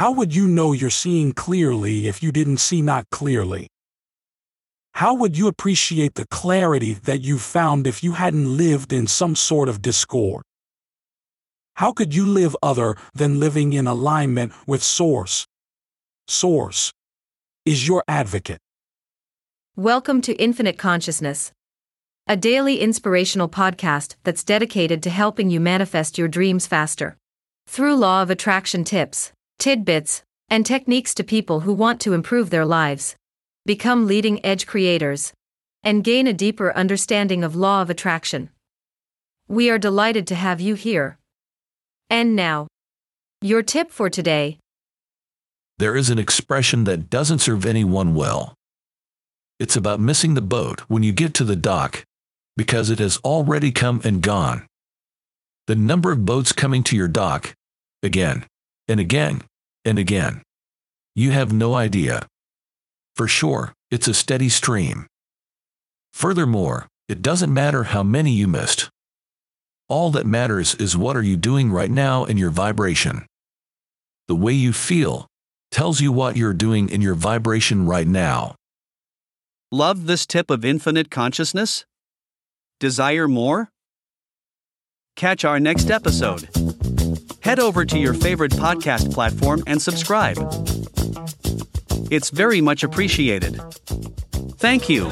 How would you know you're seeing clearly if you didn't see not clearly? How would you appreciate the clarity that you found if you hadn't lived in some sort of discord? How could you live other than living in alignment with Source? Source is your advocate. Welcome to Infinite Consciousness, a daily inspirational podcast that's dedicated to helping you manifest your dreams faster through Law of Attraction tips, tidbits, and techniques to people who want to improve their lives, become leading-edge creators, and gain a deeper understanding of Law of Attraction. We are delighted to have you here. And now, your tip for today. There is an expression that doesn't serve anyone well. It's about missing the boat when you get to the dock, because it has already come and gone. The number of boats coming to your dock, again, and again, and again. You have no idea. For sure, it's a steady stream. Furthermore, it doesn't matter how many you missed. All that matters is what are you doing right now in your vibration. The way you feel tells you what you're doing in your vibration right now. Love this tip of Infinite Consciousness? Desire more? Catch our next episode. Head over to your favorite podcast platform and subscribe. It's very much appreciated. Thank you.